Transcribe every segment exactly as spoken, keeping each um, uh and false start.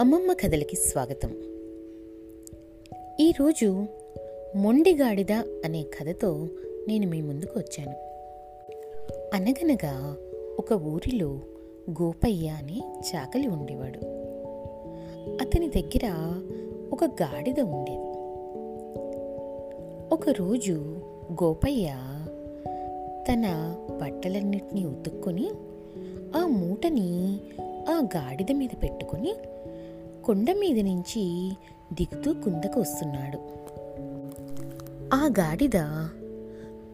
అమ్మమ్మ కథలకి స్వాగతం. ఈరోజు మొండి గాడిద అనే కథతో నేను మీ ముందుకు వచ్చాను. అనగనగా ఒక ఊరిలో గోపయ్య అనే చాకలి ఉండేవాడు. అతని దగ్గర ఒక గాడిద ఉండేది. ఒకరోజు గోపయ్య తన బట్టలన్నిటినీ ఉతుక్కొని ఆ మూటని ఆ గాడిద మీద పెట్టుకొని కొండ మీద నుంచి దిగుతూ కిందకు వస్తున్నాడు. ఆ గాడిద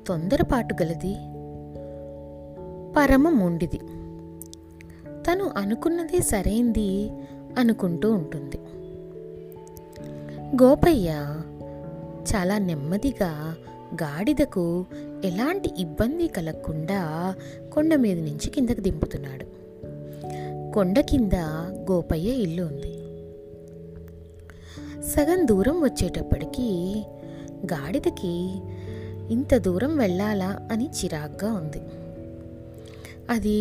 తొందరపాటు గలది, పరమ మొండిది. తను అనుకున్నదే సరైంది అనుకుంటూ ఉంటుంది. గోపయ్య చాలా నెమ్మదిగా గాడిదకు ఎలాంటి ఇబ్బంది కలగకుండా కొండ మీద నుంచి కిందకు దింపుతున్నాడు. కొండ కింద గోపయ్య ఇల్లు ఉంది. సగం దూరం వచ్చేటప్పటికి గాడిదకి ఇంత దూరం వెళ్ళాలా అని చిరాగ్గా ఉంది. అది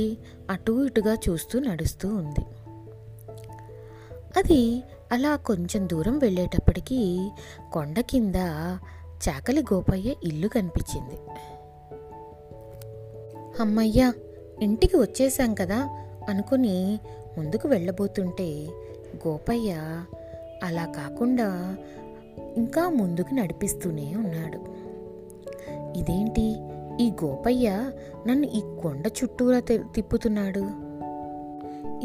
అటు ఇటుగా చూస్తూ నడుస్తూ ఉంది. అది అలా కొంచెం దూరం వెళ్ళేటప్పటికి కొండ కింద చాకలి గోపయ్య ఇల్లు కనిపించింది. అమ్మయ్య, ఇంటికి వచ్చేసాం కదా అనుకుని ముందుకు వెళ్ళబోతుంటే గోపయ్య అలా కాకుండా ఇంకా ముందుకు నడిపిస్తూనే ఉన్నాడు. ఇదేంటి, ఈ గోపయ్య నన్ను ఈ కొండ చుట్టూరా తిప్పుతున్నాడు.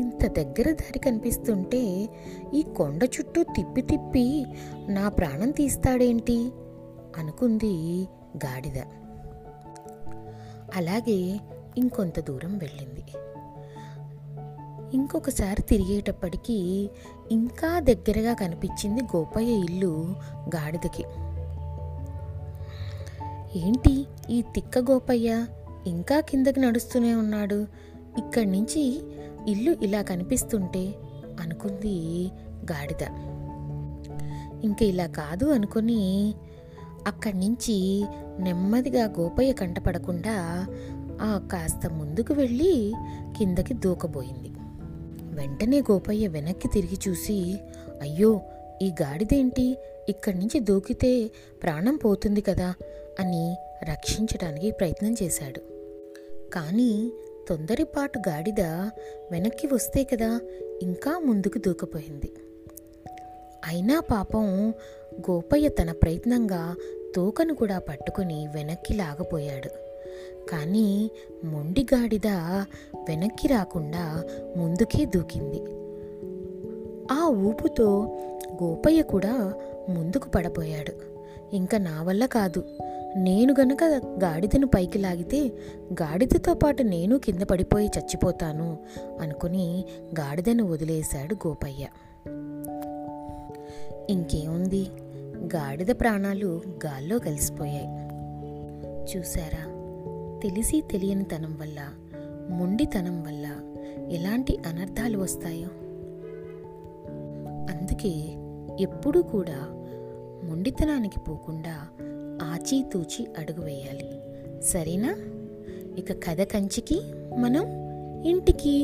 ఇంత దగ్గర దారి కనిపిస్తుంటే ఈ కొండ చుట్టూ తిప్పి తిప్పి నా ప్రాణం తీస్తాడేంటి అనుకుంది గాడిద. అలాగే ఇంకొంత దూరం వెళ్ళింది. ఇంకొకసారి తిరిగేటప్పటికీ ఇంకా దగ్గరగా కనిపించింది గోపయ్య ఇల్లు గాడిదకి. ఏంటి ఈ తిక్క గోపయ్య ఇంకా కిందకి నడుస్తూనే ఉన్నాడు, ఇక్కడి నుంచి ఇల్లు ఇలా కనిపిస్తుంటే అనుకుంది గాడిద. ఇంక ఇలా కాదు అనుకుని అక్కడి నుంచి నెమ్మదిగా గోపయ్య కంటపడకుండా ఆ కాస్త ముందుకు వెళ్ళి కిందకి దూకబోయింది. వెంటనే గోపయ్య వెనక్కి తిరిగి చూసి, అయ్యో ఈ గాడిదేంటి ఇక్కడి నుంచి దూకితే ప్రాణం పోతుంది కదా అని రక్షించడానికి ప్రయత్నం చేశాడు. కానీ తొందరపాటు గాడిద వెనక్కి వస్తే కదా ఇంకా ముందుకు దూకపోయింది. అయినా పాపం గోపయ్య తన ప్రయత్నంగా తోకను కూడా పట్టుకుని వెనక్కి లాగపోయాడు. కానీ మొండి గాడిద వెనక్కి రాకుండా ముందుకే దూకింది. ఆ ఊపుతో గోపయ్య కూడా ముందుకు పడబోయాడు. ఇంకా నా వల్ల కాదు, నేను గనక గాడిదను పైకి లాగితే గాడిదతో పాటు నేను కింద పడిపోయి చచ్చిపోతాను అనుకుని గాడిదను వదిలేశాడు గోపయ్య. ఇంకేముంది, గాడిద ప్రాణాలు గాల్లో కలిసిపోయాయి. చూసారా, తెలిసి తెలియని తనం వల్ల, మొండితనం వల్ల ఎలాంటి అనర్థాలు వస్తాయో. అందుకే ఎప్పుడూ కూడా మొండితనానికి పోకుండా ఆచితూచి అడుగు వేయాలి. సరేనా? ఇక కథ కంచికి, మనం ఇంటికి.